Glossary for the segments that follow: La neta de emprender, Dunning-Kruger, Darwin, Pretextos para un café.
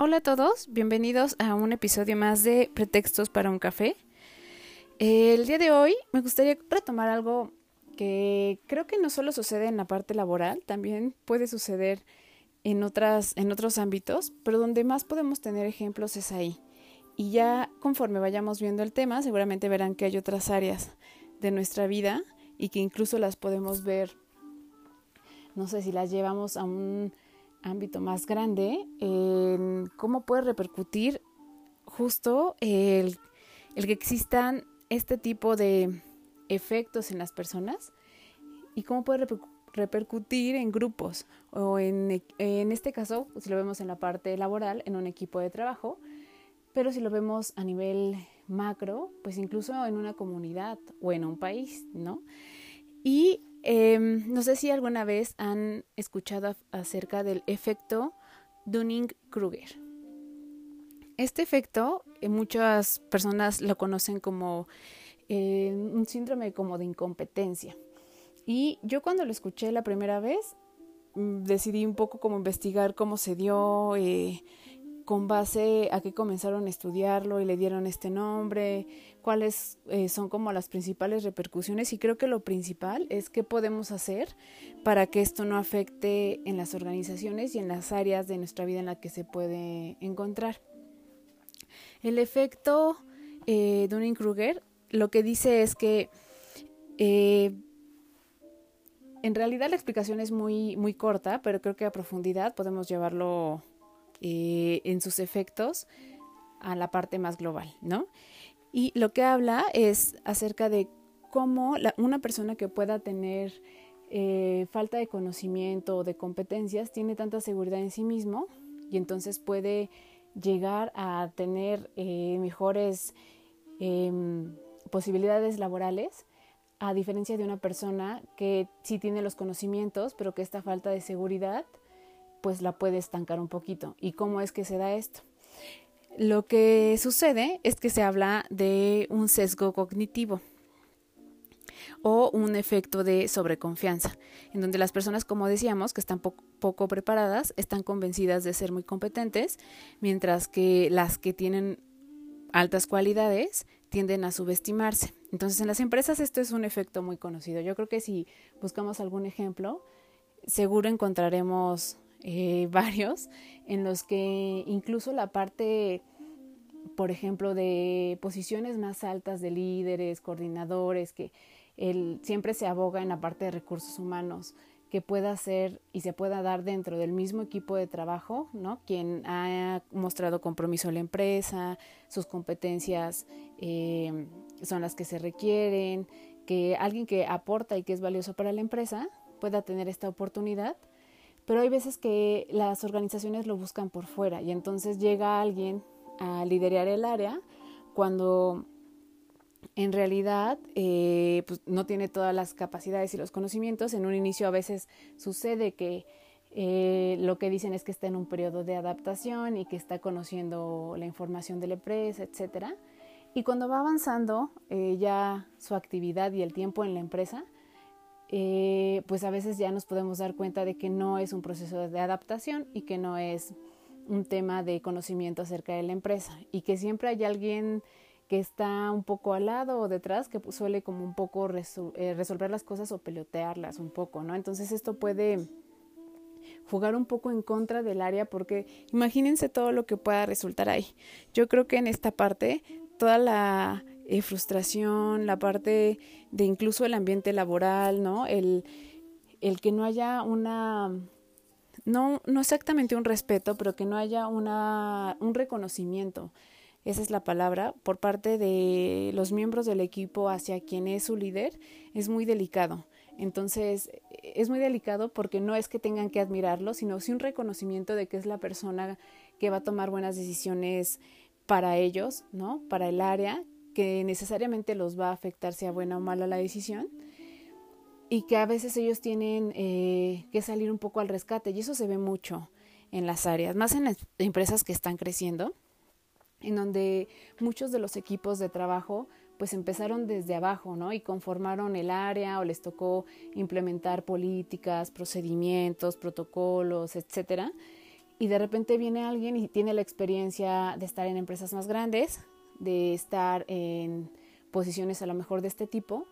Hola a todos, bienvenidos a un episodio más de Pretextos para un café. El día de hoy me gustaría retomar algo que creo que no solo sucede en la parte laboral, también puede suceder en otros ámbitos, pero donde más podemos tener ejemplos es ahí. Y ya conforme vayamos viendo el tema, seguramente verán que hay otras áreas de nuestra vida y que incluso las podemos ver, no sé, si las llevamos a un ámbito más grande, cómo puede repercutir justo el que existan este tipo de efectos en las personas y cómo puede repercutir en grupos o en este caso, si lo vemos en la parte laboral, en un equipo de trabajo, pero si lo vemos a nivel macro, pues incluso en una comunidad o en un país, ¿no? Y no sé si alguna vez han escuchado acerca del efecto Dunning-Kruger. Este efecto, muchas personas lo conocen como un síndrome como de incompetencia. Y yo cuando lo escuché la primera vez, decidí un poco como investigar cómo se dio, con base a qué comenzaron a estudiarlo y le dieron este nombre, cuáles son como las principales repercusiones, y creo que lo principal es qué podemos hacer para que esto no afecte en las organizaciones y en las áreas de nuestra vida en las que se puede encontrar. El efecto Dunning-Kruger lo que dice es que en realidad la explicación es muy, muy corta, pero creo que a profundidad podemos llevarlo en sus efectos a la parte más global, ¿no? Y lo que habla es acerca de cómo una persona que pueda tener falta de conocimiento o de competencias tiene tanta seguridad en sí mismo y entonces puede llegar a tener mejores posibilidades laborales, a diferencia de una persona que sí tiene los conocimientos, pero que esta falta de seguridad pues la puede estancar un poquito. ¿Y cómo es que se da esto? Lo que sucede es que se habla de un sesgo cognitivo o un efecto de sobreconfianza, en donde las personas, como decíamos, que están poco preparadas, están convencidas de ser muy competentes, mientras que las que tienen altas cualidades tienden a subestimarse. Entonces, en las empresas esto es un efecto muy conocido. Yo creo que si buscamos algún ejemplo, seguro encontraremos varios en los que incluso la parte, por ejemplo, de posiciones más altas de líderes, coordinadores, que siempre se aboga en la parte de recursos humanos, que pueda ser y se pueda dar dentro del mismo equipo de trabajo, ¿no? Quien ha mostrado compromiso a la empresa, sus competencias son las que se requieren, que alguien que aporta y que es valioso para la empresa pueda tener esta oportunidad, pero hay veces que las organizaciones lo buscan por fuera y entonces llega alguien a liderar el área cuando en realidad pues no tiene todas las capacidades y los conocimientos. En un inicio a veces sucede que lo que dicen es que está en un periodo de adaptación y que está conociendo la información de la empresa, etcétera. Y cuando va avanzando ya su actividad y el tiempo en la empresa, pues a veces ya nos podemos dar cuenta de que no es un proceso de adaptación y que no es un tema de conocimiento acerca de la empresa, y que siempre hay alguien que está un poco al lado o detrás que suele como un poco resolver las cosas o pelotearlas un poco, ¿no? Entonces esto puede jugar un poco en contra del área, porque imagínense todo lo que pueda resultar ahí. Yo creo que en esta parte toda la frustración, la parte de incluso el ambiente laboral, ¿no? El que no haya no exactamente un respeto, pero que no haya un reconocimiento, esa es la palabra, por parte de los miembros del equipo hacia quien es su líder, es muy delicado. Entonces, es muy delicado porque no es que tengan que admirarlo, sino sí un reconocimiento de que es la persona que va a tomar buenas decisiones para ellos, ¿no? Para el área, que necesariamente los va a afectar sea buena o mala la decisión, y que a veces ellos tienen que salir un poco al rescate, y eso se ve mucho en las áreas, más en las empresas que están creciendo, en donde muchos de los equipos de trabajo pues empezaron desde abajo, ¿no? Y conformaron el área o les tocó implementar políticas, procedimientos, protocolos, etcétera. Y de repente viene alguien y tiene la experiencia de estar en empresas más grandes, de estar en posiciones a lo mejor de este tipo,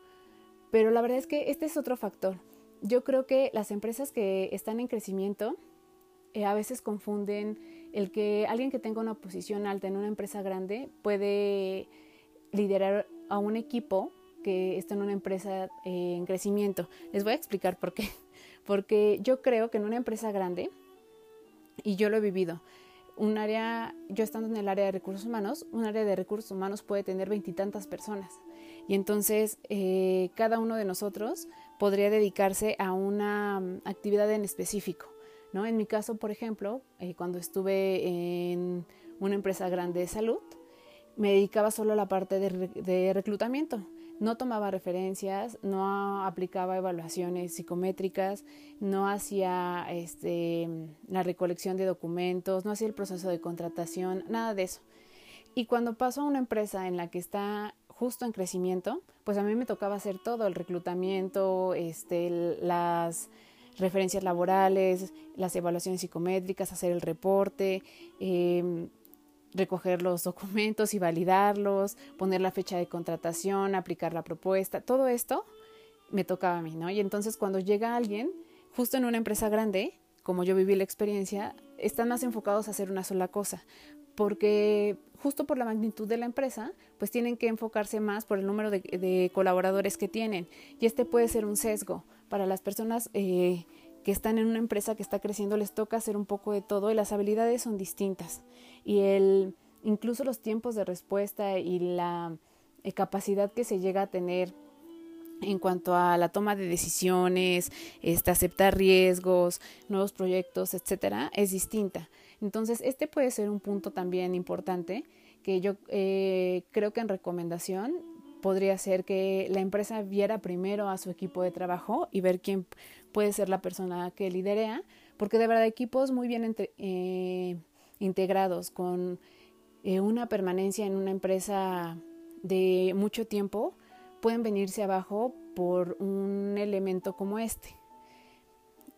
pero la verdad es que este es otro factor. Yo creo que las empresas que están en crecimiento a veces confunden el que alguien que tenga una posición alta en una empresa grande puede liderar a un equipo que está en una empresa en crecimiento. Les voy a explicar por qué. Porque yo creo que en una empresa grande, y yo lo he vivido, yo estando en el área de recursos humanos, un área de recursos humanos puede tener 20 y tantas personas. Y entonces cada uno de nosotros podría dedicarse a una actividad en específico, ¿no? En mi caso, por ejemplo, cuando estuve en una empresa grande de salud, me dedicaba solo a la parte de reclutamiento. No tomaba referencias, no aplicaba evaluaciones psicométricas, no hacía la recolección de documentos, no hacía el proceso de contratación, nada de eso. Y cuando paso a una empresa en la que está justo en crecimiento, pues a mí me tocaba hacer todo, el reclutamiento, las referencias laborales, las evaluaciones psicométricas, hacer el reporte, recoger los documentos y validarlos, poner la fecha de contratación, aplicar la propuesta, todo esto me tocaba a mí, ¿no? Y entonces cuando llega alguien, justo en una empresa grande, como yo viví la experiencia, están más enfocados a hacer una sola cosa, porque justo por la magnitud de la empresa, pues tienen que enfocarse más por el número de colaboradores que tienen, y este puede ser un sesgo. Para las personas que están en una empresa que está creciendo, les toca hacer un poco de todo y las habilidades son distintas. Y incluso los tiempos de respuesta y la capacidad que se llega a tener en cuanto a la toma de decisiones, aceptar riesgos, nuevos proyectos, etcétera, es distinta. Entonces, este puede ser un punto también importante que yo creo que en recomendación podría ser que la empresa viera primero a su equipo de trabajo y ver quién puede ser la persona que liderea, porque de verdad equipos muy bien integrados con una permanencia en una empresa de mucho tiempo pueden venirse abajo por un elemento como este.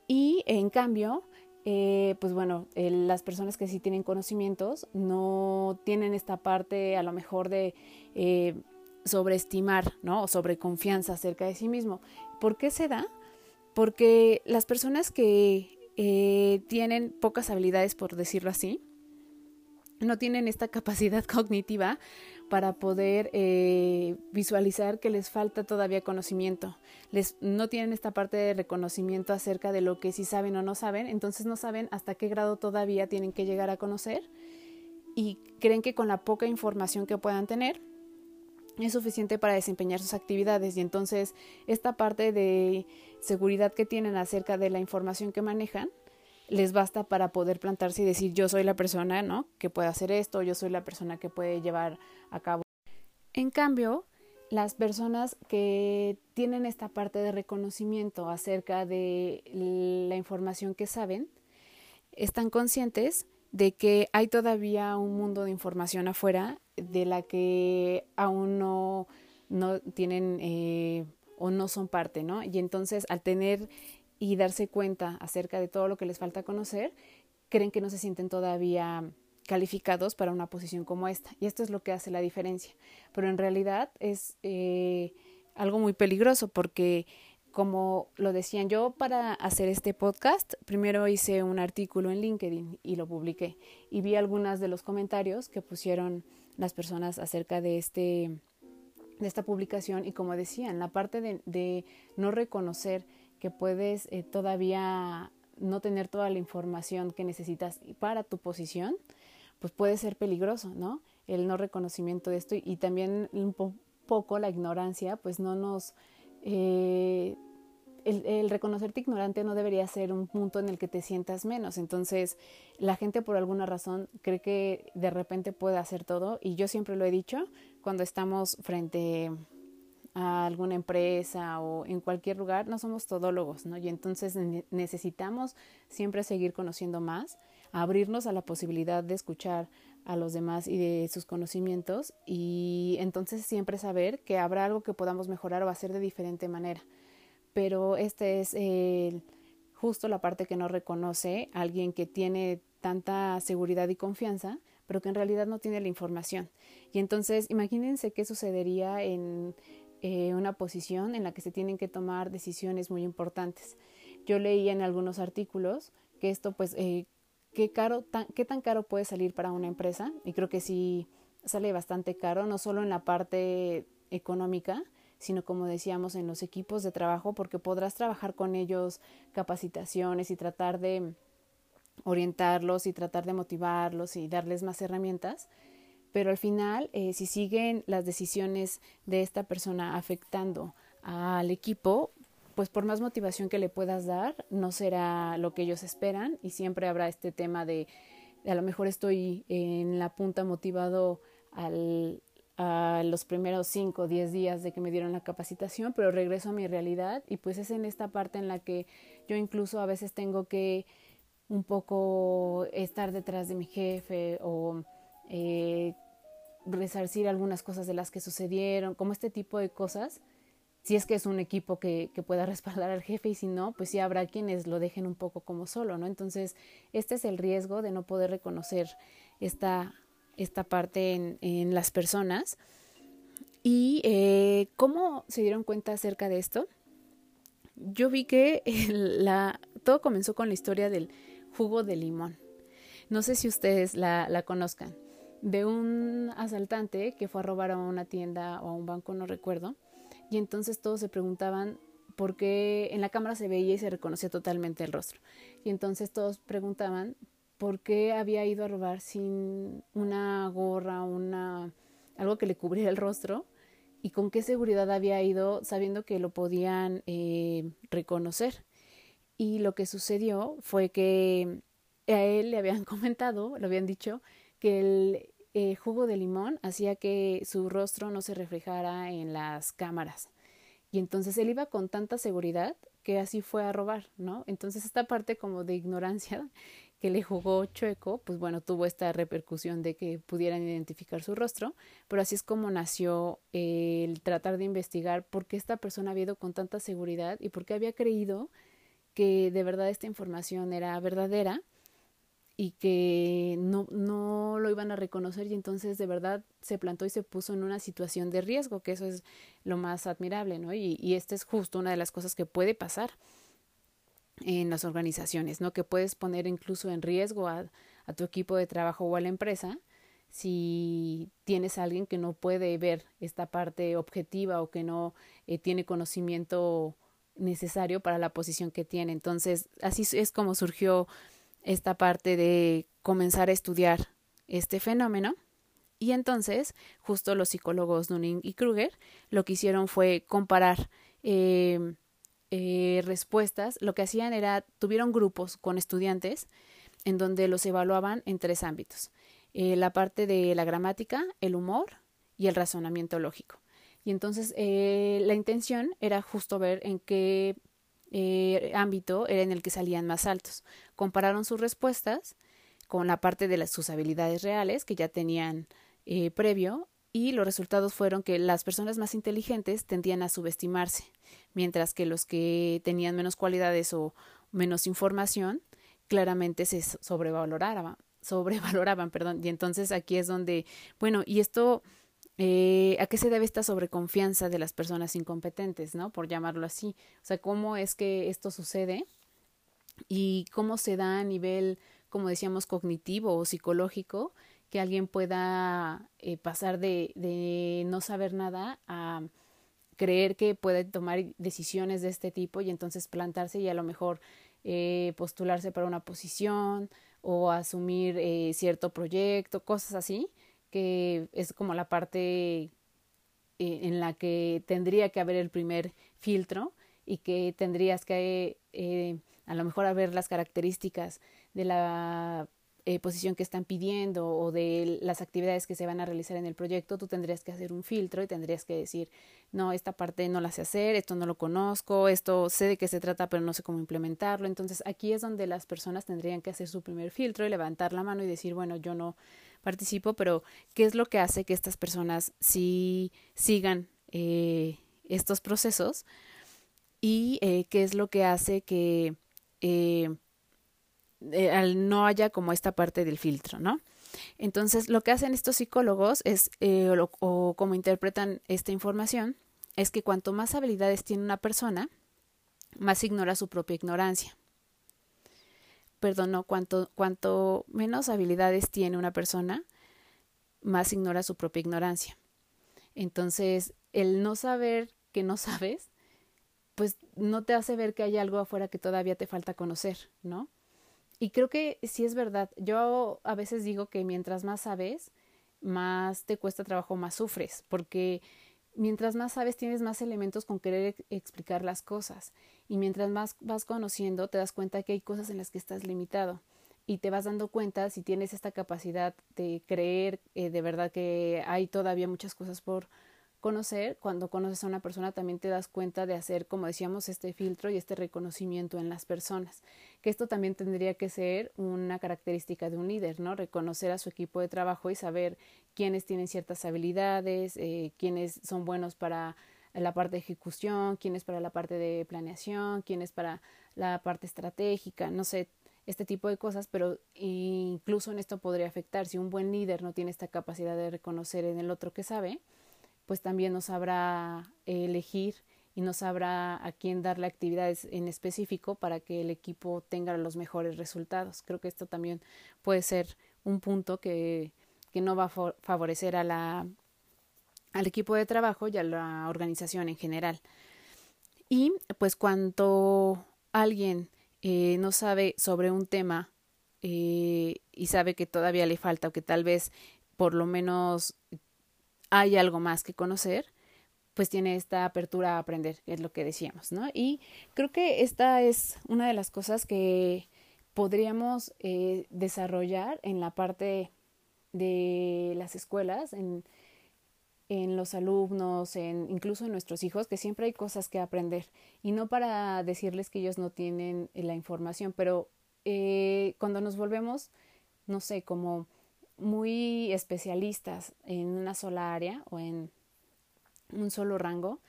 Y en cambio, pues bueno, las personas que sí tienen conocimientos no tienen esta parte a lo mejor de sobreestimar, ¿no? O sobreconfianza acerca de sí mismo. ¿Por qué se da? Porque las personas que tienen pocas habilidades, por decirlo así, no tienen esta capacidad cognitiva para poder visualizar que les falta todavía conocimiento. No tienen esta parte de reconocimiento acerca de lo que sí saben o no saben, entonces no saben hasta qué grado todavía tienen que llegar a conocer y creen que con la poca información que puedan tener es suficiente para desempeñar sus actividades, y entonces esta parte de seguridad que tienen acerca de la información que manejan les basta para poder plantarse y decir yo soy la persona, ¿no?, que puede hacer esto, yo soy la persona que puede llevar a cabo. En cambio, las personas que tienen esta parte de reconocimiento acerca de la información que saben están conscientes de que hay todavía un mundo de información afuera de la que aún no tienen o no son parte, ¿no? Y entonces al tener y darse cuenta acerca de todo lo que les falta conocer, creen que no se sienten todavía calificados para una posición como esta. Y esto es lo que hace la diferencia. Pero en realidad es algo muy peligroso porque, como lo decían, yo para hacer este podcast, primero hice un artículo en LinkedIn y lo publiqué. Y vi algunos de los comentarios que pusieron las personas acerca de esta publicación. Y como decían, la parte de no reconocer que puedes todavía no tener toda la información que necesitas para tu posición, pues puede ser peligroso, ¿no? El no reconocimiento de esto y también un poco la ignorancia, pues no nos el reconocerte ignorante no debería ser un punto en el que te sientas menos. Entonces, la gente por alguna razón cree que de repente puede hacer todo, y yo siempre lo he dicho, cuando estamos frente a alguna empresa o en cualquier lugar, no somos todólogos, ¿no? Y entonces necesitamos siempre seguir conociendo más, abrirnos a la posibilidad de escuchar a los demás y de sus conocimientos, y entonces siempre saber que habrá algo que podamos mejorar o hacer de diferente manera. Pero este es justo la parte que no reconoce alguien que tiene tanta seguridad y confianza, pero que en realidad no tiene la información. Y entonces imagínense qué sucedería en una posición en la que se tienen que tomar decisiones muy importantes. Yo leía en algunos artículos que esto, pues, qué tan caro puede salir para una empresa, y creo que sí sale bastante caro, no solo en la parte económica, sino, como decíamos, en los equipos de trabajo, porque podrás trabajar con ellos capacitaciones y tratar de orientarlos y tratar de motivarlos y darles más herramientas, pero al final, si siguen las decisiones de esta persona afectando al equipo, pues por más motivación que le puedas dar, no será lo que ellos esperan, y siempre habrá este tema de a lo mejor estoy en la punta motivado a los primeros 5 o 10 días de que me dieron la capacitación, pero regreso a mi realidad, y pues es en esta parte en la que yo incluso a veces tengo que un poco estar detrás de mi jefe o resarcir algunas cosas de las que sucedieron, como este tipo de cosas, si es que es un equipo que pueda respaldar al jefe, y si no, pues sí habrá quienes lo dejen un poco como solo, ¿no? Entonces, este es el riesgo de no poder reconocer esta parte en las personas. ¿Y cómo se dieron cuenta acerca de esto? Yo vi que todo comenzó con la historia del jugo de limón. No sé si ustedes la conozcan. De un asaltante que fue a robar a una tienda o a un banco, no recuerdo. Y entonces todos se preguntaban por qué en la cámara se veía y se reconocía totalmente el rostro. Y entonces todos preguntaban por qué había ido a robar sin una gorra, algo que le cubriera el rostro, y con qué seguridad había ido sabiendo que lo podían reconocer. Y lo que sucedió fue que a él le habían comentado, le habían dicho que el jugo de limón hacía que su rostro no se reflejara en las cámaras, y entonces él iba con tanta seguridad que así fue a robar, ¿no? Entonces esta parte como de ignorancia que le jugó chueco, pues bueno, tuvo esta repercusión de que pudieran identificar su rostro, pero así es como nació el tratar de investigar por qué esta persona había ido con tanta seguridad y por qué había creído que de verdad esta información era verdadera y que no lo iban a reconocer, y entonces de verdad se plantó y se puso en una situación de riesgo, que eso es lo más admirable, ¿no? Y esta es justo una de las cosas que puede pasar en las organizaciones, ¿no? Que puedes poner incluso en riesgo a tu equipo de trabajo o a la empresa si tienes a alguien que no puede ver esta parte objetiva o que no tiene conocimiento necesario para la posición que tiene. Entonces, así es como surgió esta parte de comenzar a estudiar este fenómeno, y entonces justo los psicólogos Dunning y Kruger lo que hicieron fue comparar respuestas. Lo que hacían era, tuvieron grupos con estudiantes en donde los evaluaban en 3 ámbitos, la parte de la gramática, el humor y el razonamiento lógico. Y entonces la intención era justo ver en qué ámbito era en el que salían más altos. Compararon sus respuestas con la parte de sus habilidades reales que ya tenían previo, y los resultados fueron que las personas más inteligentes tendían a subestimarse, mientras que los que tenían menos cualidades o menos información claramente se sobrevaloraban. Y entonces aquí es donde, bueno, y esto ¿a qué se debe esta sobreconfianza de las personas incompetentes, ¿no? Por llamarlo así. O sea, ¿cómo es que esto sucede? Y cómo se da a nivel, como decíamos, cognitivo o psicológico, que alguien pueda pasar de no saber nada a creer que puede tomar decisiones de este tipo, y entonces plantarse y a lo mejor postularse para una posición o asumir cierto proyecto, cosas así, que es como la parte en la que tendría que haber el primer filtro, y que tendrías que a lo mejor a ver las características de la posición que están pidiendo o de las actividades que se van a realizar en el proyecto, tú tendrías que hacer un filtro y tendrías que decir, no, esta parte no la sé hacer, esto no lo conozco, esto sé de qué se trata pero no sé cómo implementarlo. Entonces aquí es donde las personas tendrían que hacer su primer filtro y levantar la mano y decir, bueno, yo no participo, pero ¿qué es lo que hace que estas personas sí sigan estos procesos? Y qué es lo que hace que no haya como esta parte del filtro, ¿no? Entonces, lo que hacen estos psicólogos es, o como interpretan esta información, es que cuanto más habilidades tiene una persona, más ignora su propia ignorancia. Perdón, no, cuanto menos habilidades tiene una persona, más ignora su propia ignorancia. Entonces, el no saber que no sabes, pues no te hace ver que hay algo afuera que todavía te falta conocer, ¿no? Y creo que sí es verdad. Yo a veces digo que mientras más sabes, más te cuesta trabajo, más sufres, porque mientras más sabes tienes más elementos con querer explicar las cosas, y mientras más vas conociendo te das cuenta que hay cosas en las que estás limitado y te vas dando cuenta si tienes esta capacidad de creer de verdad que hay todavía muchas cosas por conocer. Cuando conoces a una persona también te das cuenta de hacer, como decíamos, este filtro y este reconocimiento en las personas, que esto también tendría que ser una característica de un líder, ¿no? Reconocer a su equipo de trabajo y saber quiénes tienen ciertas habilidades, quiénes son buenos para la parte de ejecución, quiénes para la parte de planeación, quiénes para la parte estratégica, no sé, este tipo de cosas, pero incluso en esto podría afectar. Si un buen líder no tiene esta capacidad de reconocer en el otro que sabe, pues también no sabrá elegir y no sabrá a quién darle actividades en específico para que el equipo tenga los mejores resultados. Creo que esto también puede ser un punto que no va a favorecer a al equipo de trabajo y a la organización en general. Y pues cuando alguien no sabe sobre un tema y sabe que todavía le falta o que tal vez por lo menos hay algo más que conocer, pues tiene esta apertura a aprender, es lo que decíamos, ¿no? Y creo que esta es una de las cosas que podríamos desarrollar en la parte de las escuelas, en los alumnos, incluso en nuestros hijos, que siempre hay cosas que aprender. Y no para decirles que ellos no tienen la información, pero cuando nos volvemos, no sé, como muy especialistas en una sola área o en un solo rango,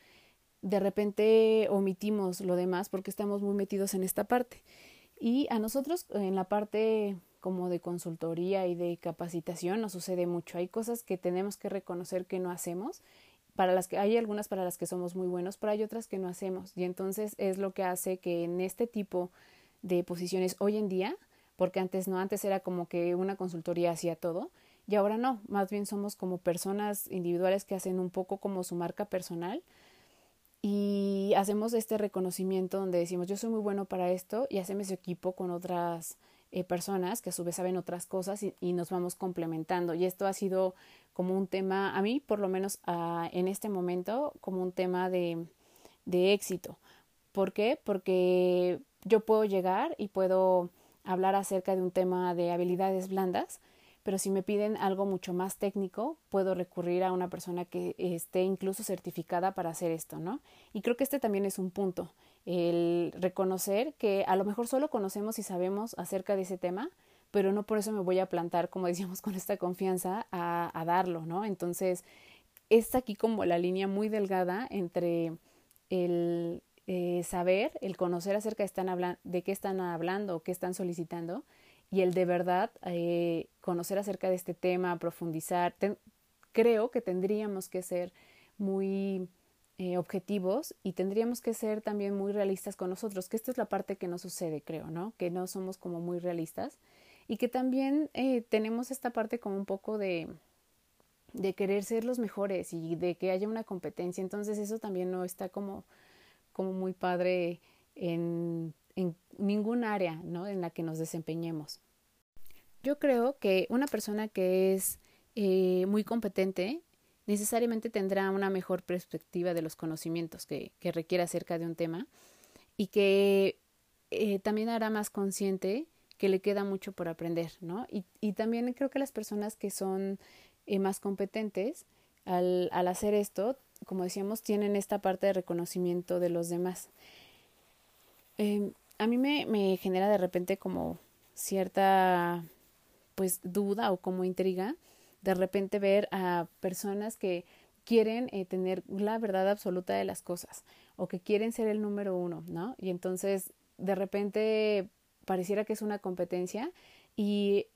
de repente omitimos lo demás porque estamos muy metidos en esta parte. Y a nosotros en la parte como de consultoría y de capacitación nos sucede mucho. Hay cosas que tenemos que reconocer que no hacemos, para las que hay algunas para las que somos muy buenos, pero hay otras que no hacemos. Y entonces es lo que hace que en este tipo de posiciones hoy en día, porque antes no, antes era como que una consultoría hacía todo y ahora no, más bien somos como personas individuales que hacen un poco como su marca personal y hacemos este reconocimiento donde decimos yo soy muy bueno para esto y hacemos ese equipo con otras personas que a su vez saben otras cosas y nos vamos complementando, y esto ha sido como un tema, a mí por lo menos en este momento, como un tema de éxito. ¿Por qué? Porque yo puedo llegar y puedo hablar acerca de un tema de habilidades blandas, pero si me piden algo mucho más técnico, puedo recurrir a una persona que esté incluso certificada para hacer esto, ¿no? Y creo que este también es un punto, el reconocer que a lo mejor solo conocemos y sabemos acerca de ese tema, pero no por eso me voy a plantar, como decíamos, con esta confianza a darlo, ¿no? Entonces, es aquí como la línea muy delgada entre el saber, el conocer acerca de qué están hablando o qué están solicitando, y el de verdad conocer acerca de este tema, profundizar. Creo que tendríamos que ser muy objetivos y tendríamos que ser también muy realistas con nosotros, que esta es la parte que nos sucede, creo, ¿no? Que no somos como muy realistas y que también tenemos esta parte como un poco de querer ser los mejores y de que haya una competencia. Entonces eso también no está como muy padre en ningún área, ¿no?, en la que nos desempeñemos. Yo creo que una persona que es muy competente necesariamente tendrá una mejor perspectiva de los conocimientos que requiere acerca de un tema, y que también hará más consciente que le queda mucho por aprender, ¿no? Y también creo que las personas que son más competentes al hacer esto, como decíamos, tienen esta parte de reconocimiento de los demás. A mí me genera de repente como cierta pues duda o como intriga de repente ver a personas que quieren tener la verdad absoluta de las cosas o que quieren ser el número uno, ¿no? Y entonces de repente pareciera que es una competencia y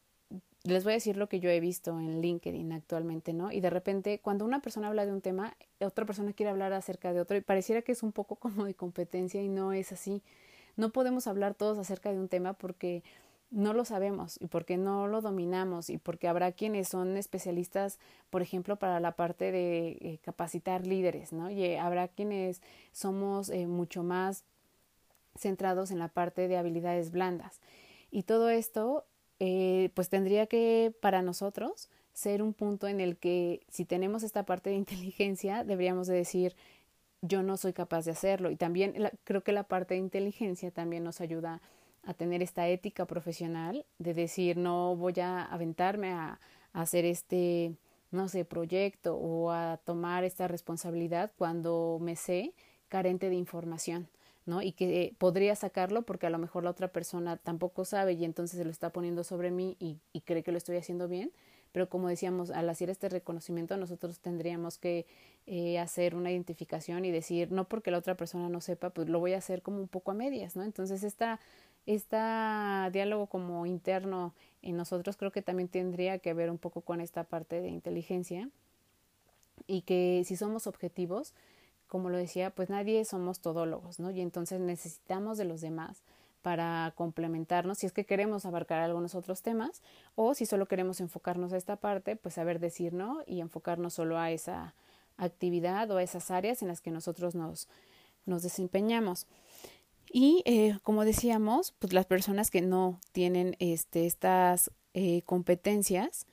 les voy a decir lo que yo he visto en LinkedIn actualmente, ¿no? Y de repente cuando una persona habla de un tema, otra persona quiere hablar acerca de otro y pareciera que es un poco como de competencia y no es así. No podemos hablar todos acerca de un tema porque no lo sabemos y porque no lo dominamos y porque habrá quienes son especialistas, por ejemplo, para la parte de capacitar líderes, ¿no? Y habrá quienes somos mucho más centrados en la parte de habilidades blandas. Y todo esto pues tendría que para nosotros ser un punto en el que si tenemos esta parte de inteligencia deberíamos de decir yo no soy capaz de hacerlo. Y también creo que la parte de inteligencia también nos ayuda a tener esta ética profesional de decir no voy a aventarme a hacer este, no sé, proyecto o a tomar esta responsabilidad cuando me sé carente de información, ¿no? Y que podría sacarlo porque a lo mejor la otra persona tampoco sabe y entonces se lo está poniendo sobre mí y cree que lo estoy haciendo bien, pero como decíamos, al hacer este reconocimiento nosotros tendríamos que hacer una identificación y decir, no porque la otra persona no sepa, pues lo voy a hacer como un poco a medias, ¿no? Entonces esta diálogo como interno en nosotros creo que también tendría que ver un poco con esta parte de inteligencia y que si somos objetivos, como lo decía, pues nadie somos todólogos, ¿no? Y entonces necesitamos de los demás para complementarnos si es que queremos abarcar algunos otros temas o si solo queremos enfocarnos a esta parte, pues saber decir no y enfocarnos solo a esa actividad o a esas áreas en las que nosotros nos desempeñamos. Y como decíamos, pues las personas que no tienen estas competencias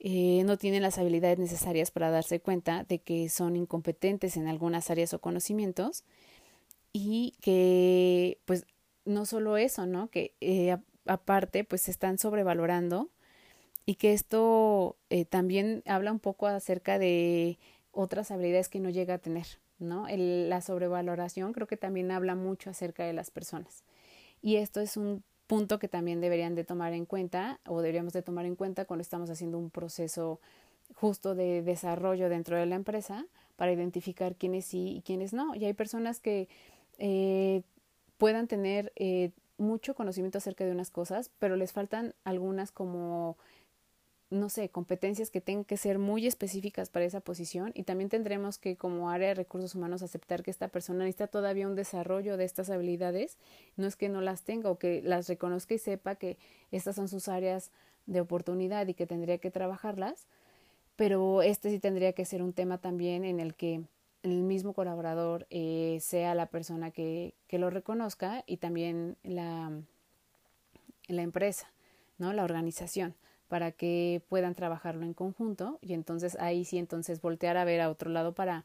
no tienen las habilidades necesarias para darse cuenta de que son incompetentes en algunas áreas o conocimientos y que pues no solo eso, ¿no? Que aparte pues se están sobrevalorando y que esto también habla un poco acerca de otras habilidades que no llega a tener, ¿no? La sobrevaloración creo que también habla mucho acerca de las personas y esto es un punto que también deberían de tomar en cuenta o deberíamos de tomar en cuenta cuando estamos haciendo un proceso justo de desarrollo dentro de la empresa para identificar quiénes sí y quiénes no. Y hay personas que puedan tener mucho conocimiento acerca de unas cosas, pero les faltan algunas como, no sé, competencias que tengan que ser muy específicas para esa posición y también tendremos que como área de recursos humanos aceptar que esta persona necesita todavía un desarrollo de estas habilidades, no es que no las tenga o que las reconozca y sepa que estas son sus áreas de oportunidad y que tendría que trabajarlas, pero sí tendría que ser un tema también en el que el mismo colaborador sea la persona que lo reconozca y también la empresa, ¿no? La organización, para que puedan trabajarlo en conjunto y entonces ahí sí entonces voltear a ver a otro lado para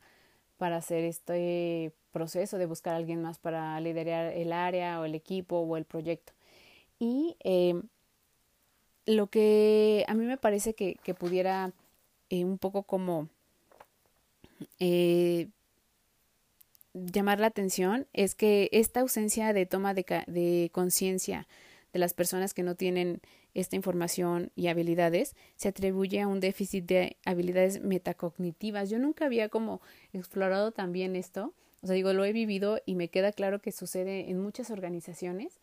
hacer este proceso de buscar a alguien más para liderar el área o el equipo o el proyecto. Y lo que a mí me parece que pudiera un poco como llamar la atención es que esta ausencia de toma de conciencia de las personas que no tienen esta información y habilidades se atribuye a un déficit de habilidades metacognitivas. Yo nunca había como explorado también esto, o sea, digo, lo he vivido y me queda claro que sucede en muchas organizaciones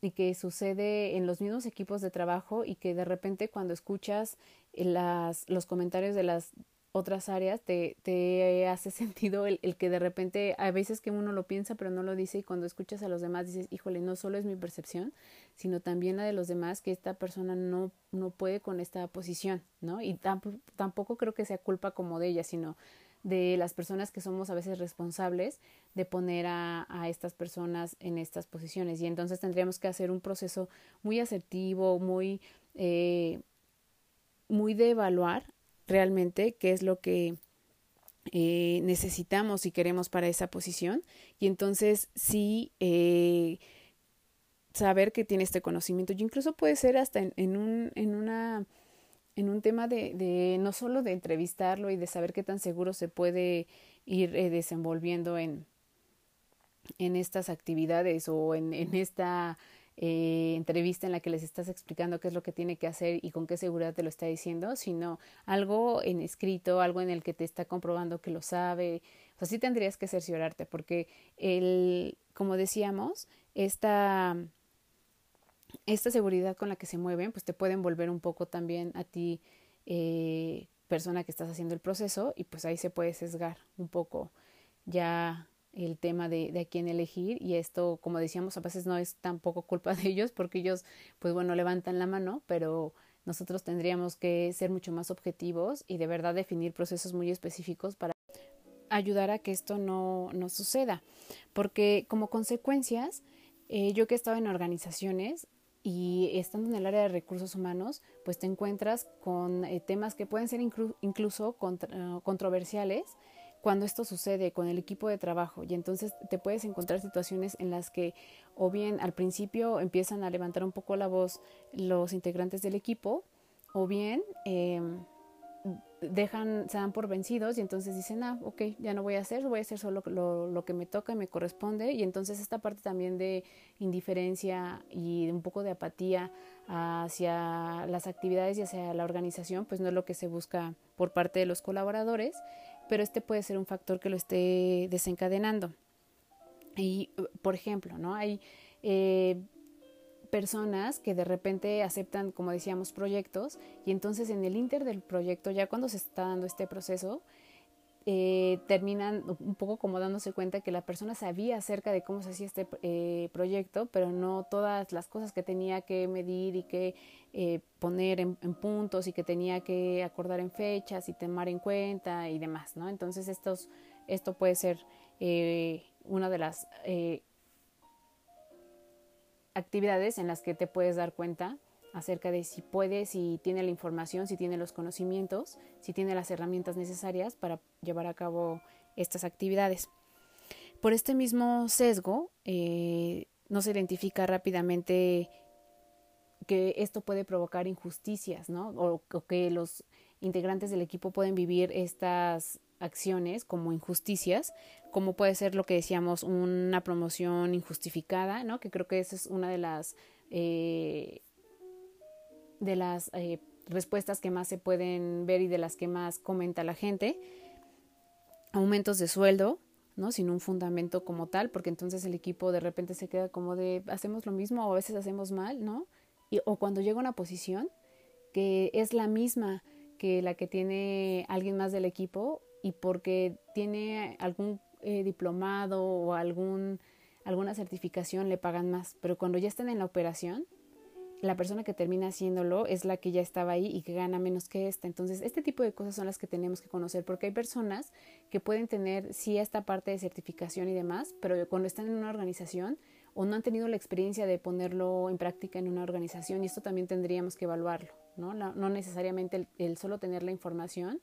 y que sucede en los mismos equipos de trabajo y que de repente cuando escuchas los comentarios de las otras áreas te hace sentido el que de repente a veces que uno lo piensa pero no lo dice y cuando escuchas a los demás dices, híjole, no solo es mi percepción sino también la de los demás que esta persona no puede con esta posición, ¿no? Y tampoco creo que sea culpa como de ella sino de las personas que somos a veces responsables de poner a estas personas en estas posiciones y entonces tendríamos que hacer un proceso muy asertivo, muy de evaluar realmente qué es lo que necesitamos y queremos para esa posición, y entonces sí saber que tiene este conocimiento, y incluso puede ser hasta en un tema de no solo de entrevistarlo y de saber qué tan seguro se puede ir desenvolviendo en estas actividades o en esta entrevista en la que les estás explicando qué es lo que tiene que hacer y con qué seguridad te lo está diciendo, sino algo en escrito, algo en el que te está comprobando que lo sabe. O sea, sí tendrías que cerciorarte, porque como decíamos, esta seguridad con la que se mueven, pues te puede envolver un poco también a ti, persona que estás haciendo el proceso, y pues ahí se puede sesgar un poco ya el tema de a quién elegir. Y esto, como decíamos, a veces no es tampoco culpa de ellos, porque ellos, pues bueno, levantan la mano, pero nosotros tendríamos que ser mucho más objetivos y de verdad definir procesos muy específicos para ayudar a que esto no suceda. Porque como consecuencias, yo que he estado en organizaciones y estando en el área de recursos humanos, pues te encuentras con temas que pueden ser incluso controversiales cuando esto sucede con el equipo de trabajo. Y entonces te puedes encontrar situaciones en las que o bien al principio empiezan a levantar un poco la voz los integrantes del equipo, o bien se dan por vencidos y entonces dicen, ok, ya no voy a hacer solo lo que me toca y me corresponde. Y entonces esta parte también de indiferencia y un poco de apatía hacia las actividades y hacia la organización, pues no es lo que se busca por parte de los colaboradores, pero este puede ser un factor que lo esté desencadenando. Y, por ejemplo, ¿no? Hay personas que de repente aceptan, como decíamos, proyectos, y entonces en el ínter del proyecto, ya cuando se está dando este proceso, terminan un poco como dándose cuenta que la persona sabía acerca de cómo se hacía este proyecto, pero no todas las cosas que tenía que medir y que poner en puntos, y que tenía que acordar en fechas y tomar en cuenta y demás, ¿no? Entonces esto puede ser una de las actividades en las que te puedes dar cuenta acerca de si puede, si tiene la información, si tiene los conocimientos, si tiene las herramientas necesarias para llevar a cabo estas actividades. Por este mismo sesgo, no se identifica rápidamente que esto puede provocar injusticias, ¿no? O que los integrantes del equipo pueden vivir estas acciones como injusticias, como puede ser lo que decíamos, una promoción injustificada, ¿no? Que creo que esa es una de las respuestas que más se pueden ver y de las que más comenta la gente. Aumentos de sueldo, ¿no? Sin un fundamento como tal, porque entonces el equipo de repente se queda como de hacemos lo mismo o a veces hacemos mal, ¿no? O cuando llega una posición que es la misma que la que tiene alguien más del equipo, y porque tiene algún diplomado o alguna certificación le pagan más, pero cuando ya están en la operación, la persona que termina haciéndolo es la que ya estaba ahí y que gana menos que esta. Entonces, este tipo de cosas son las que tenemos que conocer, porque hay personas que pueden tener sí esta parte de certificación y demás, pero cuando están en una organización o no han tenido la experiencia de ponerlo en práctica en una organización, y esto también tendríamos que evaluarlo, ¿no? No necesariamente el solo tener la información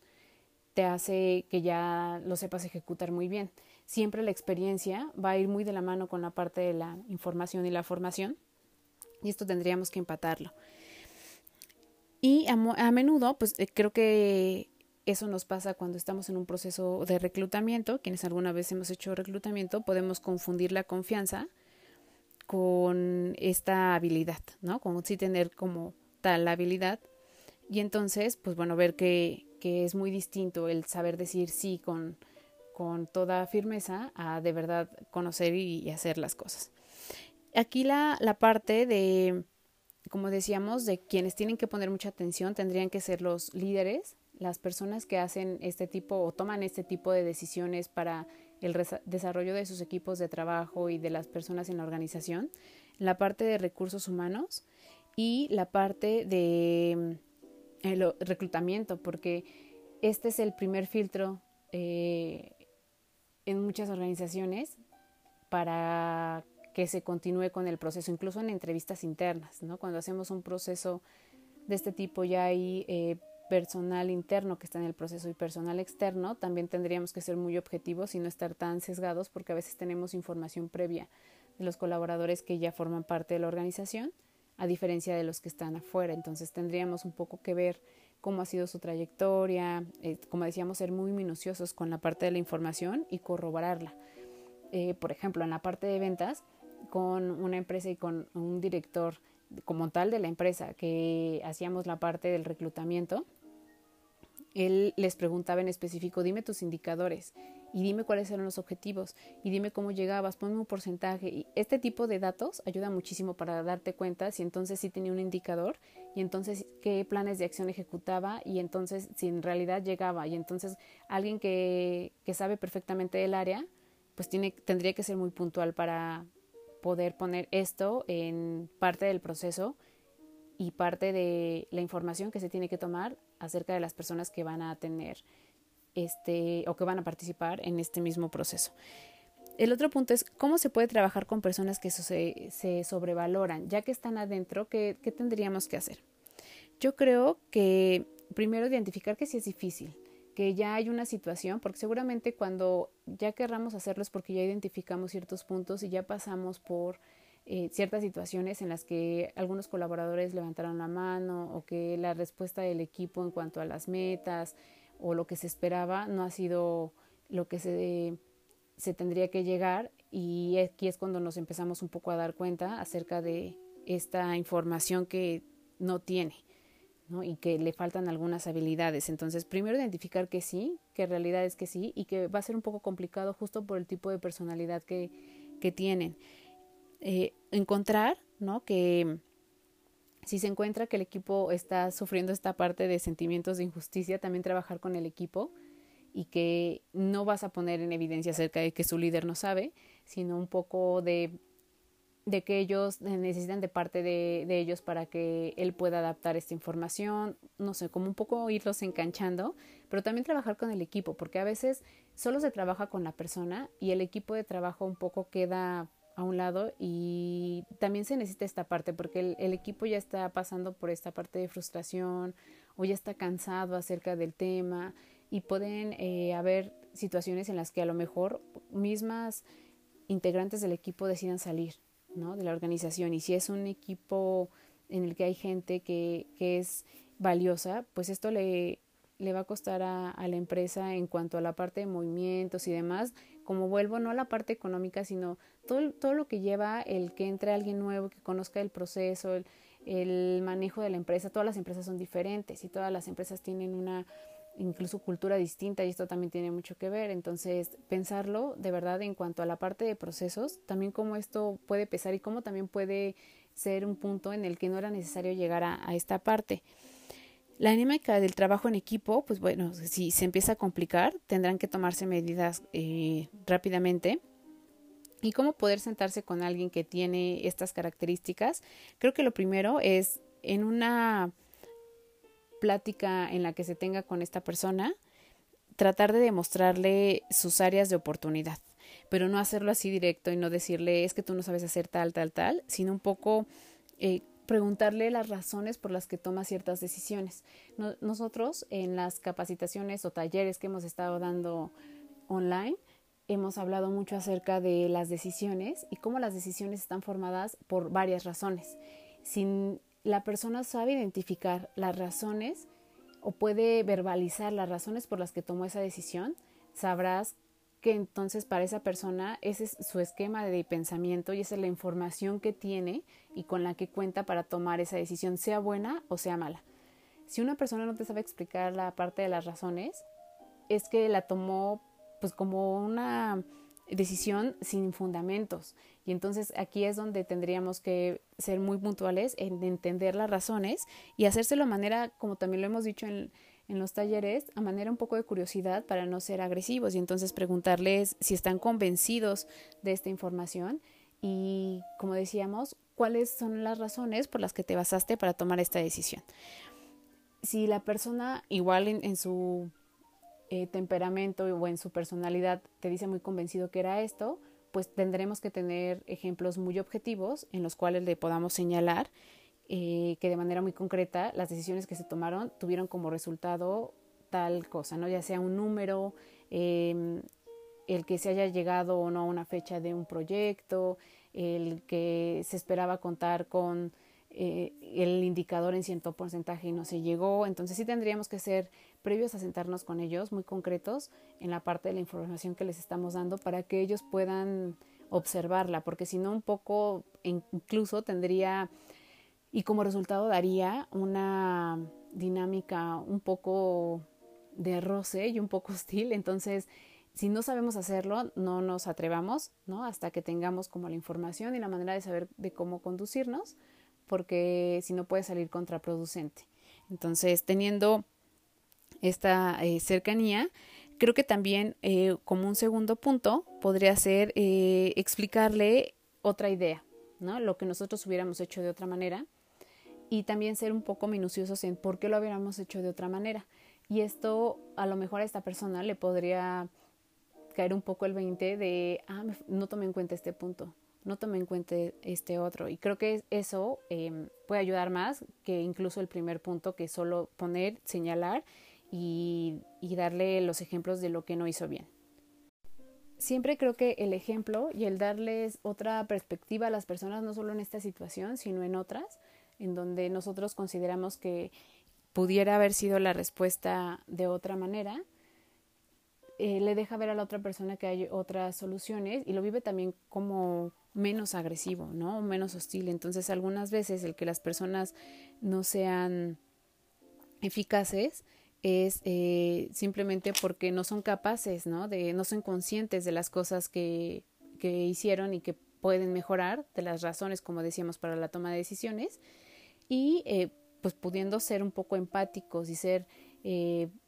te hace que ya lo sepas ejecutar muy bien. Siempre la experiencia va a ir muy de la mano con la parte de la información y la formación, y esto tendríamos que empatarlo. Y a menudo, pues creo que eso nos pasa cuando estamos en un proceso de reclutamiento. Quienes alguna vez hemos hecho reclutamiento, podemos confundir la confianza con esta habilidad, ¿no? Con sí tener como tal la habilidad. Y entonces, pues bueno, ver que es muy distinto el saber decir sí con toda firmeza a de verdad conocer y hacer las cosas. Aquí la parte de, como decíamos, de quienes tienen que poner mucha atención tendrían que ser los líderes, las personas que hacen este tipo o toman este tipo de decisiones para el desarrollo de sus equipos de trabajo y de las personas en la organización, la parte de recursos humanos y la parte de el reclutamiento, porque este es el primer filtro en muchas organizaciones para que se continúe con el proceso, incluso en entrevistas internas, ¿no? Cuando hacemos un proceso de este tipo ya hay personal interno que está en el proceso y personal externo, también tendríamos que ser muy objetivos y no estar tan sesgados, porque a veces tenemos información previa de los colaboradores que ya forman parte de la organización, a diferencia de los que están afuera. Entonces tendríamos un poco que ver cómo ha sido su trayectoria, como decíamos, ser muy minuciosos con la parte de la información y corroborarla. Por ejemplo, en la parte de ventas, con una empresa y con un director como tal de la empresa que hacíamos la parte del reclutamiento, él les preguntaba en específico, dime tus indicadores y dime cuáles eran los objetivos y dime cómo llegabas, ponme un porcentaje. Y este tipo de datos ayuda muchísimo para darte cuenta si entonces sí tenía un indicador y entonces qué planes de acción ejecutaba y entonces si en realidad llegaba. Y entonces alguien que sabe perfectamente del área, pues tendría que ser muy puntual para poder poner esto en parte del proceso y parte de la información que se tiene que tomar acerca de las personas que van a tener o que van a participar en este mismo proceso. El otro punto es cómo se puede trabajar con personas que se sobrevaloran, ya que están adentro. ¿Qué tendríamos que hacer? Yo creo que primero identificar que sí es difícil, que ya hay una situación, porque seguramente cuando ya querramos hacerlo es porque ya identificamos ciertos puntos y ya pasamos por ciertas situaciones en las que algunos colaboradores levantaron la mano o que la respuesta del equipo en cuanto a las metas o lo que se esperaba no ha sido lo que se tendría que llegar, y aquí es cuando nos empezamos un poco a dar cuenta acerca de esta información que no tiene, ¿no? Y que le faltan algunas habilidades. Entonces, primero identificar que sí, que en realidad es que sí, y que va a ser un poco complicado justo por el tipo de personalidad que tienen. Encontrar, ¿no?, que si se encuentra que el equipo está sufriendo esta parte de sentimientos de injusticia, también trabajar con el equipo, y que no vas a poner en evidencia acerca de que su líder no sabe, sino un poco de que ellos necesitan de parte de ellos para que él pueda adaptar esta información, no sé, como un poco irlos enganchando, pero también trabajar con el equipo, porque a veces solo se trabaja con la persona y el equipo de trabajo un poco queda a un lado, y también se necesita esta parte porque el equipo ya está pasando por esta parte de frustración o ya está cansado acerca del tema, y pueden haber situaciones en las que a lo mejor mismas integrantes del equipo decidan salir, ¿no?, de la organización. Y si es un equipo en el que hay gente que es valiosa, pues esto le va a costar a la empresa en cuanto a la parte de movimientos y demás, como vuelvo, no a la parte económica, sino todo lo que lleva el que entre alguien nuevo, que conozca el proceso, el manejo de la empresa. Todas las empresas son diferentes y todas las empresas tienen una incluso cultura distinta, y esto también tiene mucho que ver. Entonces, pensarlo de verdad en cuanto a la parte de procesos, también cómo esto puede pesar y cómo también puede ser un punto en el que no era necesario llegar a esta parte. La dinámica del trabajo en equipo, pues bueno, si se empieza a complicar, tendrán que tomarse medidas rápidamente. Y cómo poder sentarse con alguien que tiene estas características. Creo que lo primero es en una plática en la que se tenga con esta persona, tratar de demostrarle sus áreas de oportunidad, pero no hacerlo así directo y no decirle es que tú no sabes hacer tal, tal, tal, sino un poco preguntarle las razones por las que toma ciertas decisiones. Nosotros en las capacitaciones o talleres que hemos estado dando online, hemos hablado mucho acerca de las decisiones y cómo las decisiones están formadas por varias razones. La persona sabe identificar las razones o puede verbalizar las razones por las que tomó esa decisión, sabrás que entonces para esa persona ese es su esquema de pensamiento y esa es la información que tiene y con la que cuenta para tomar esa decisión, sea buena o sea mala. Si una persona no te sabe explicar la parte de las razones, es que la tomó pues como una decisión sin fundamentos, y entonces aquí es donde tendríamos que ser muy puntuales en entender las razones y hacérselo a manera, como también lo hemos dicho en los talleres, a manera un poco de curiosidad para no ser agresivos, y entonces preguntarles si están convencidos de esta información y, como decíamos, cuáles son las razones por las que te basaste para tomar esta decisión. Si la persona igual en su temperamento o en su personalidad te dice muy convencido que era esto, pues tendremos que tener ejemplos muy objetivos en los cuales le podamos señalar que de manera muy concreta las decisiones que se tomaron tuvieron como resultado tal cosa, ¿no? Ya sea un número, el que se haya llegado o no a una fecha de un proyecto, el que se esperaba contar con el indicador en cierto porcentaje y no se llegó. Entonces sí tendríamos que ser previos a sentarnos con ellos, muy concretos en la parte de la información que les estamos dando para que ellos puedan observarla, porque si no un poco incluso tendría y como resultado daría una dinámica un poco de roce y un poco hostil. Entonces, si no sabemos hacerlo, no nos atrevamos, ¿no? Hasta que tengamos como la información y la manera de saber de cómo conducirnos, porque si no puede salir contraproducente. Entonces, teniendo esta cercanía, creo que también como un segundo punto podría ser explicarle otra idea, ¿no? Lo que nosotros hubiéramos hecho de otra manera, y también ser un poco minuciosos en por qué lo hubiéramos hecho de otra manera. Y esto a lo mejor a esta persona le podría caer un poco el 20 de, no tomé en cuenta este punto, no tomé en cuenta este otro. Y creo que eso puede ayudar más que incluso el primer punto, que solo poner, señalar y darle los ejemplos de lo que no hizo bien. Siempre creo que el ejemplo y el darles otra perspectiva a las personas, no solo en esta situación, sino en otras, en donde nosotros consideramos que pudiera haber sido la respuesta de otra manera, le deja ver a la otra persona que hay otras soluciones y lo vive también como menos agresivo, ¿no? Menos hostil. Entonces, algunas veces el que las personas no sean eficaces es simplemente porque no son capaces, ¿no? No son conscientes de las cosas que hicieron y que pueden mejorar, de las razones, como decíamos, para la toma de decisiones. Y pues pudiendo ser un poco empáticos y ser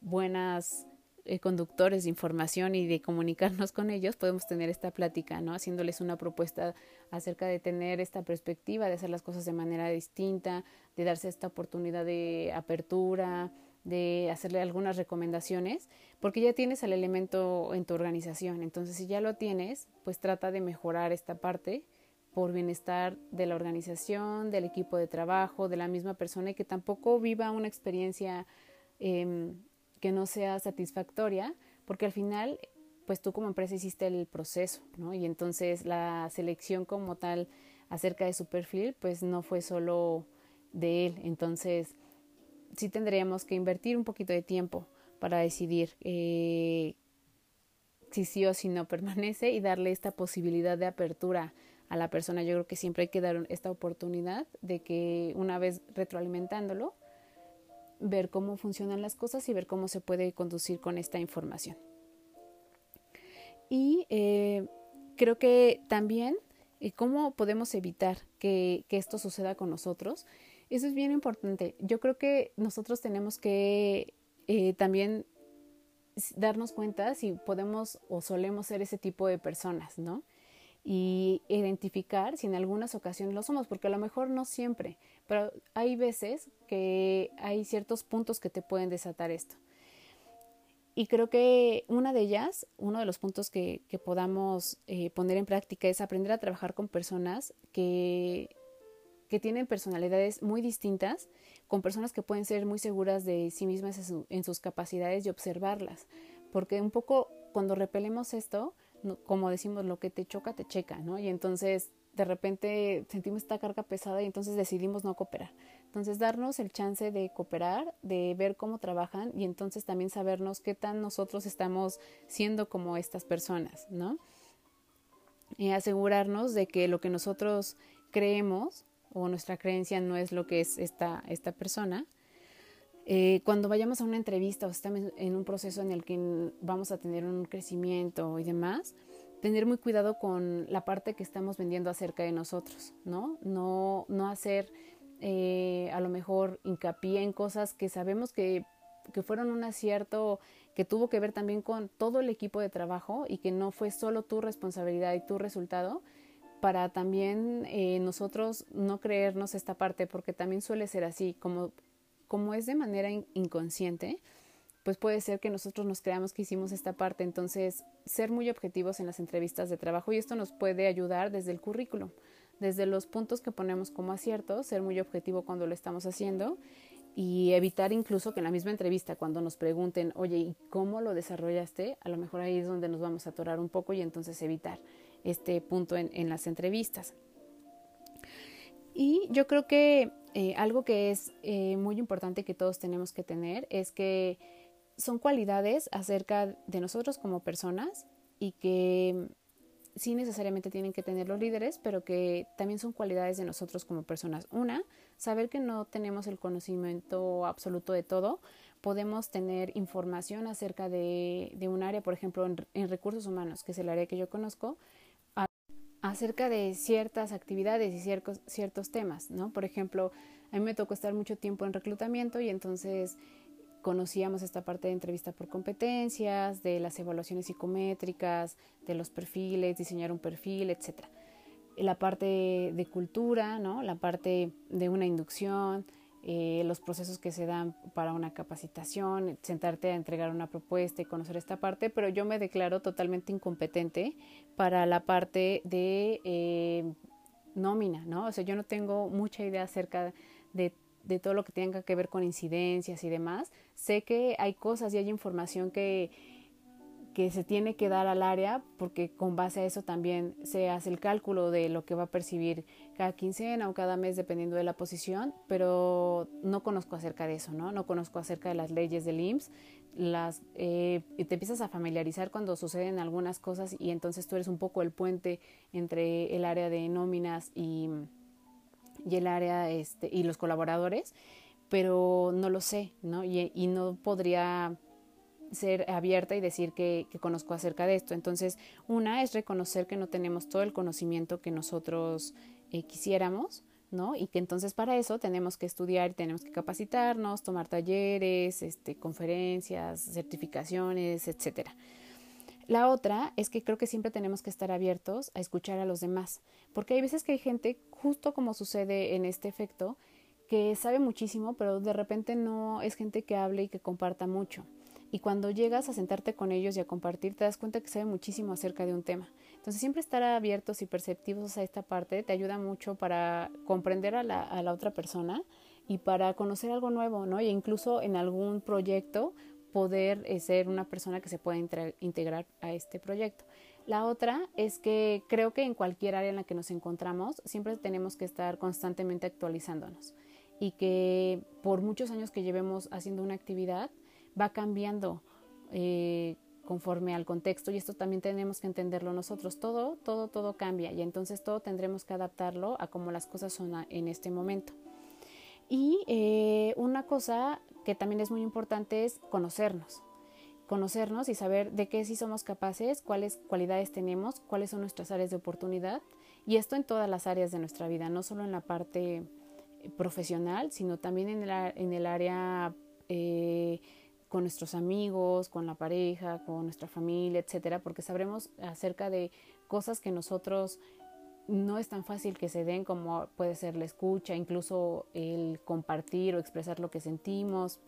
buenas conductores de información y de comunicarnos con ellos, podemos tener esta plática, ¿no? Haciéndoles una propuesta acerca de tener esta perspectiva, de hacer las cosas de manera distinta, de darse esta oportunidad de apertura, de hacerle algunas recomendaciones, porque ya tienes el elemento en tu organización. Entonces, si ya lo tienes, pues trata de mejorar esta parte por bienestar de la organización, del equipo de trabajo, de la misma persona, y que tampoco viva una experiencia que no sea satisfactoria, porque al final, pues tú como empresa hiciste el proceso, ¿no? Y entonces la selección como tal acerca de su perfil, pues no fue solo de él. Entonces, sí tendríamos que invertir un poquito de tiempo para decidir si sí o si no permanece y darle esta posibilidad de apertura a la persona. Yo creo que siempre hay que dar esta oportunidad de que, una vez retroalimentándolo, ver cómo funcionan las cosas y ver cómo se puede conducir con esta información. Y creo que también cómo podemos evitar que esto suceda con nosotros. Eso es bien importante. Yo creo que nosotros tenemos que también darnos cuenta si podemos o solemos ser ese tipo de personas, ¿no? Y identificar si en algunas ocasiones lo somos, porque a lo mejor no siempre, pero hay veces que hay ciertos puntos que te pueden desatar esto. Y creo que una de ellas, uno de los puntos que podamos poner en práctica es aprender a trabajar con personas que tienen personalidades muy distintas, con personas que pueden ser muy seguras de sí mismas en sus capacidades y observarlas, porque un poco cuando repelemos esto, como decimos, lo que te choca, te checa, ¿no? Y entonces de repente sentimos esta carga pesada y entonces decidimos no cooperar. Entonces darnos el chance de cooperar, de ver cómo trabajan y entonces también sabernos qué tan nosotros estamos siendo como estas personas, ¿no? Y asegurarnos de que lo que nosotros creemos o nuestra creencia no es lo que es esta persona. Cuando vayamos a una entrevista o estamos en un proceso en el que vamos a tener un crecimiento y demás, tener muy cuidado con la parte que estamos vendiendo acerca de nosotros, ¿no? No hacer a lo mejor hincapié en cosas que sabemos que fueron un acierto, que tuvo que ver también con todo el equipo de trabajo y que no fue solo tu responsabilidad y tu resultado, para también nosotros no creernos esta parte, porque también suele ser así, como es de manera inconsciente, pues puede ser que nosotros nos creamos que hicimos esta parte. Entonces, ser muy objetivos en las entrevistas de trabajo, y esto nos puede ayudar desde el currículum, desde los puntos que ponemos como aciertos, ser muy objetivo cuando lo estamos haciendo y evitar incluso que en la misma entrevista cuando nos pregunten, oye, ¿y cómo lo desarrollaste? A lo mejor ahí es donde nos vamos a atorar un poco y entonces evitar este punto en las entrevistas. Y yo creo que algo que es muy importante que todos tenemos que tener es que son cualidades acerca de nosotros como personas y que sí necesariamente tienen que tener los líderes, pero que también son cualidades de nosotros como personas. Una, saber que no tenemos el conocimiento absoluto de todo. Podemos tener información acerca de un área, por ejemplo, en recursos humanos, que es el área que yo conozco, acerca de ciertas actividades y ciertos temas, ¿no? Por ejemplo, a mí me tocó estar mucho tiempo en reclutamiento y entonces conocíamos esta parte de entrevista por competencias, de las evaluaciones psicométricas, de los perfiles, diseñar un perfil, etc. La parte de cultura, ¿no? La parte de una inducción, los procesos que se dan para una capacitación, sentarte a entregar una propuesta y conocer esta parte, pero yo me declaro totalmente incompetente para la parte de nómina, ¿no? O sea, yo no tengo mucha idea acerca de todo lo que tenga que ver con incidencias y demás. Sé que hay cosas y hay información que se tiene que dar al área porque con base a eso también se hace el cálculo de lo que va a percibir cada quincena o cada mes dependiendo de la posición, pero no conozco acerca de eso, ¿no? No conozco acerca de las leyes del IMSS. Te empiezas a familiarizar cuando suceden algunas cosas y entonces tú eres un poco el puente entre el área de nóminas y el área y los colaboradores, pero no lo sé, ¿no? Y no podría ser abierta y decir que conozco acerca de esto. Entonces, una es reconocer que no tenemos todo el conocimiento que nosotros quisiéramos, ¿no? Y que entonces para eso tenemos que estudiar, tenemos que capacitarnos, tomar talleres, conferencias, certificaciones, etcétera. La otra es que creo que siempre tenemos que estar abiertos a escuchar a los demás, porque hay veces que hay gente, justo como sucede en este efecto, que sabe muchísimo, pero de repente no es gente que hable y que comparta mucho. Y cuando llegas a sentarte con ellos y a compartir, te das cuenta que sabe muchísimo acerca de un tema. Entonces, siempre estar abiertos y perceptivos a esta parte te ayuda mucho para comprender a la otra persona y para conocer algo nuevo, ¿no? E incluso en algún proyecto, poder ser una persona que se pueda integrar a este proyecto. La otra es que creo que en cualquier área en la que nos encontramos siempre tenemos que estar constantemente actualizándonos y que por muchos años que llevemos haciendo una actividad va cambiando conforme al contexto y esto también tenemos que entenderlo nosotros. Todo cambia y entonces todo tendremos que adaptarlo a cómo las cosas son en este momento. Y una cosa que también es muy importante es conocernos y saber de qué sí somos capaces, cuáles cualidades tenemos, cuáles son nuestras áreas de oportunidad y esto en todas las áreas de nuestra vida, no solo en la parte profesional, sino también en el área con nuestros amigos, con la pareja, con nuestra familia, etcétera, porque sabremos acerca de cosas que nosotros no es tan fácil que se den como puede ser la escucha, incluso el compartir o expresar lo que sentimos,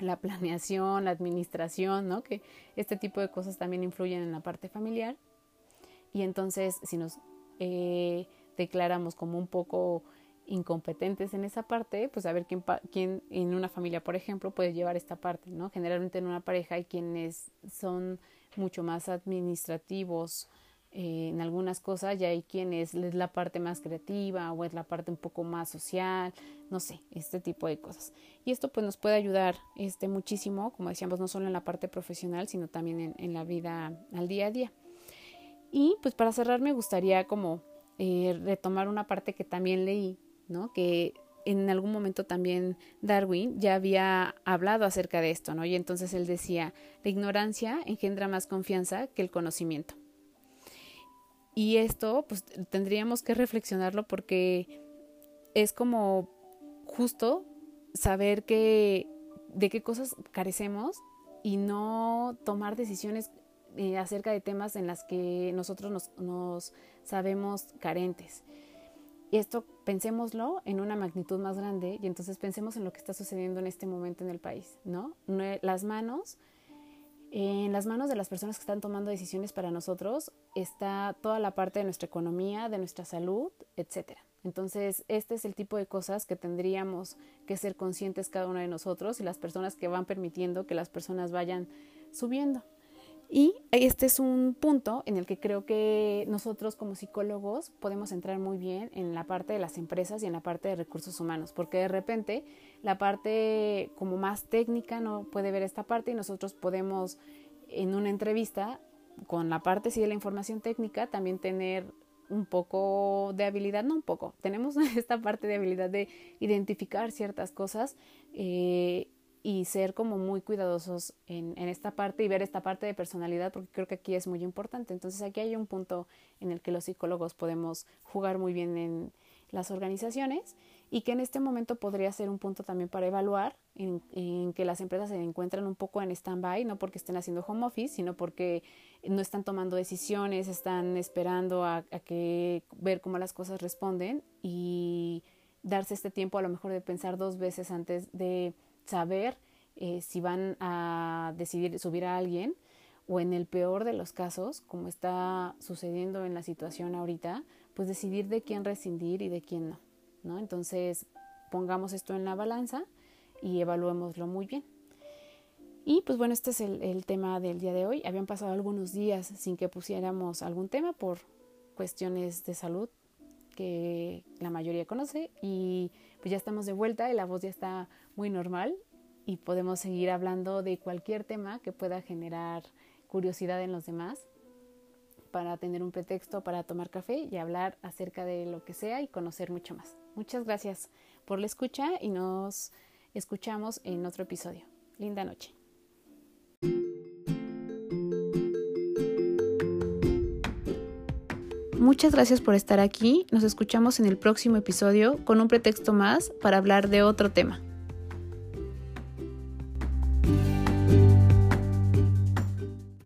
la planeación, la administración, ¿no? Que este tipo de cosas también influyen en la parte familiar. Y entonces, si nos declaramos como un poco incompetentes en esa parte, pues a ver quién en una familia, por ejemplo, puede llevar esta parte, ¿no? Generalmente en una pareja hay quienes son mucho más administrativos, en algunas cosas ya hay quien es la parte más creativa o es la parte un poco más social, no sé, este tipo de cosas. Y esto pues nos puede ayudar muchísimo, como decíamos, no solo en la parte profesional, sino también en la vida al día a día. Y pues para cerrar me gustaría como retomar una parte que también leí, ¿no? Que en algún momento también Darwin ya había hablado acerca de esto, ¿no? Y entonces él decía, la ignorancia engendra más confianza que el conocimiento. Y esto, pues, tendríamos que reflexionarlo porque es como justo saber de qué cosas carecemos y no tomar decisiones acerca de temas en las que nosotros nos sabemos carentes. Y esto, pensémoslo en una magnitud más grande y entonces pensemos en lo que está sucediendo en este momento en el país, ¿no? Las manos En las manos de las personas que están tomando decisiones para nosotros está toda la parte de nuestra economía, de nuestra salud, etc. Entonces, este es el tipo de cosas que tendríamos que ser conscientes cada uno de nosotros y las personas que van permitiendo que las personas vayan subiendo. Y este es un punto en el que creo que nosotros como psicólogos podemos entrar muy bien en la parte de las empresas y en la parte de recursos humanos, porque de repente la parte como más técnica no puede ver esta parte y nosotros podemos en una entrevista con la parte sí de la información técnica también tener un poco de habilidad, no un poco, tenemos esta parte de habilidad de identificar ciertas cosas y ser como muy cuidadosos en esta parte y ver esta parte de personalidad, porque creo que aquí es muy importante. Entonces aquí hay un punto en el que los psicólogos podemos jugar muy bien en las organizaciones y que en este momento podría ser un punto también para evaluar en que las empresas se encuentran un poco en stand-by, no porque estén haciendo home office, sino porque no están tomando decisiones, están esperando a ver cómo las cosas responden y darse este tiempo a lo mejor de pensar dos veces antes de saber si van a decidir subir a alguien o en el peor de los casos, como está sucediendo en la situación ahorita, pues decidir de quién rescindir y de quién no, ¿no? Entonces pongamos esto en la balanza y evaluémoslo muy bien. Y pues bueno, este es el tema del día de hoy. Habían pasado algunos días sin que pusiéramos algún tema por cuestiones de salud que la mayoría conoce y pues ya estamos de vuelta y la voz ya está muy normal y podemos seguir hablando de cualquier tema que pueda generar curiosidad en los demás para tener un pretexto para tomar café y hablar acerca de lo que sea y conocer mucho más. Muchas gracias por la escucha y nos escuchamos en otro episodio. Linda noche. Muchas gracias por estar aquí. Nos escuchamos en el próximo episodio con un pretexto más para hablar de otro tema.